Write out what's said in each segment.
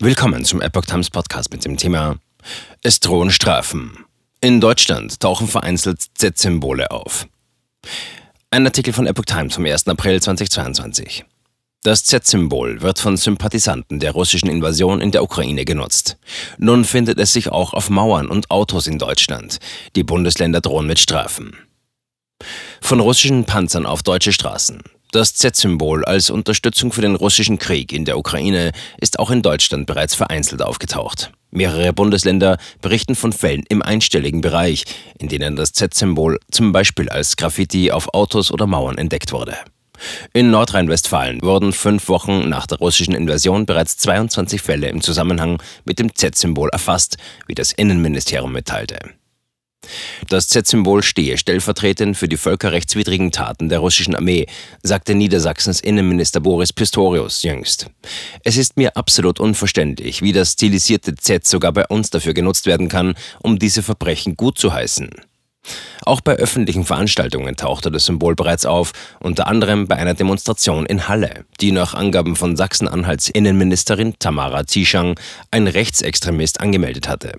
Willkommen zum Epoch Times Podcast mit dem Thema Es drohen Strafen. In Deutschland tauchen vereinzelt Z-Symbole auf. Ein Artikel von Epoch Times vom 1. April 2022. Das Z-Symbol wird von Sympathisanten der russischen Invasion in der Ukraine genutzt. Nun findet es sich auch auf Mauern und Autos in Deutschland. Die Bundesländer drohen mit Strafen. Von russischen Panzern auf deutsche Straßen. Das Z-Symbol als Unterstützung für den russischen Krieg in der Ukraine ist auch in Deutschland bereits vereinzelt aufgetaucht. Mehrere Bundesländer berichten von Fällen im einstelligen Bereich, in denen das Z-Symbol zum Beispiel als Graffiti auf Autos oder Mauern entdeckt wurde. In Nordrhein-Westfalen wurden 5 Wochen nach der russischen Invasion bereits 22 Fälle im Zusammenhang mit dem Z-Symbol erfasst, wie das Innenministerium mitteilte. Das Z-Symbol stehe stellvertretend für die völkerrechtswidrigen Taten der russischen Armee, sagte Niedersachsens Innenminister Boris Pistorius jüngst. Es ist mir absolut unverständlich, wie das stilisierte Z sogar bei uns dafür genutzt werden kann, um diese Verbrechen gutzuheißen. Auch bei öffentlichen Veranstaltungen tauchte das Symbol bereits auf, unter anderem bei einer Demonstration in Halle, die nach Angaben von Sachsen-Anhalts Innenministerin Tamara Zischang ein Rechtsextremist angemeldet hatte.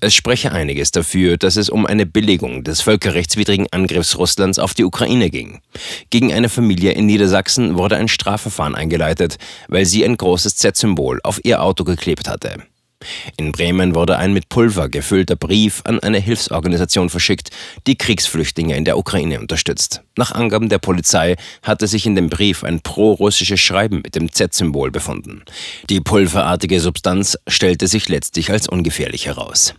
Es spreche einiges dafür, dass es um eine Billigung des völkerrechtswidrigen Angriffs Russlands auf die Ukraine ging. Gegen eine Familie in Niedersachsen wurde ein Strafverfahren eingeleitet, weil sie ein großes Z-Symbol auf ihr Auto geklebt hatte. In Bremen wurde ein mit Pulver gefüllter Brief an eine Hilfsorganisation verschickt, die Kriegsflüchtlinge in der Ukraine unterstützt. Nach Angaben der Polizei hatte sich in dem Brief ein pro-russisches Schreiben mit dem Z-Symbol befunden. Die pulverartige Substanz stellte sich letztlich als ungefährlich heraus.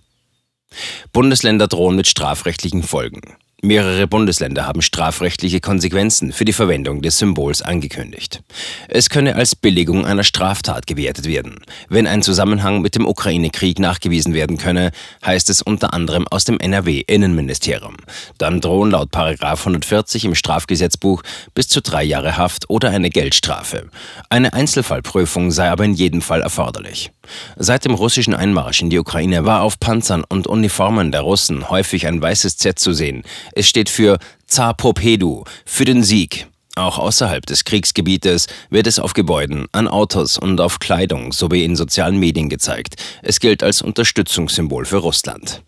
Bundesländer drohen mit strafrechtlichen Folgen. Mehrere Bundesländer haben strafrechtliche Konsequenzen für die Verwendung des Symbols angekündigt. Es könne als Billigung einer Straftat gewertet werden. Wenn ein Zusammenhang mit dem Ukraine-Krieg nachgewiesen werden könne, heißt es unter anderem aus dem NRW-Innenministerium. Dann drohen laut § 140 im Strafgesetzbuch bis zu 3 Jahre Haft oder eine Geldstrafe. Eine Einzelfallprüfung sei aber in jedem Fall erforderlich. Seit dem russischen Einmarsch in die Ukraine war auf Panzern und Uniformen der Russen häufig ein weißes Z zu sehen. Es steht für Za Pobedu, für den Sieg. Auch außerhalb des Kriegsgebietes wird es auf Gebäuden, an Autos und auf Kleidung sowie in sozialen Medien gezeigt. Es gilt als Unterstützungssymbol für Russland.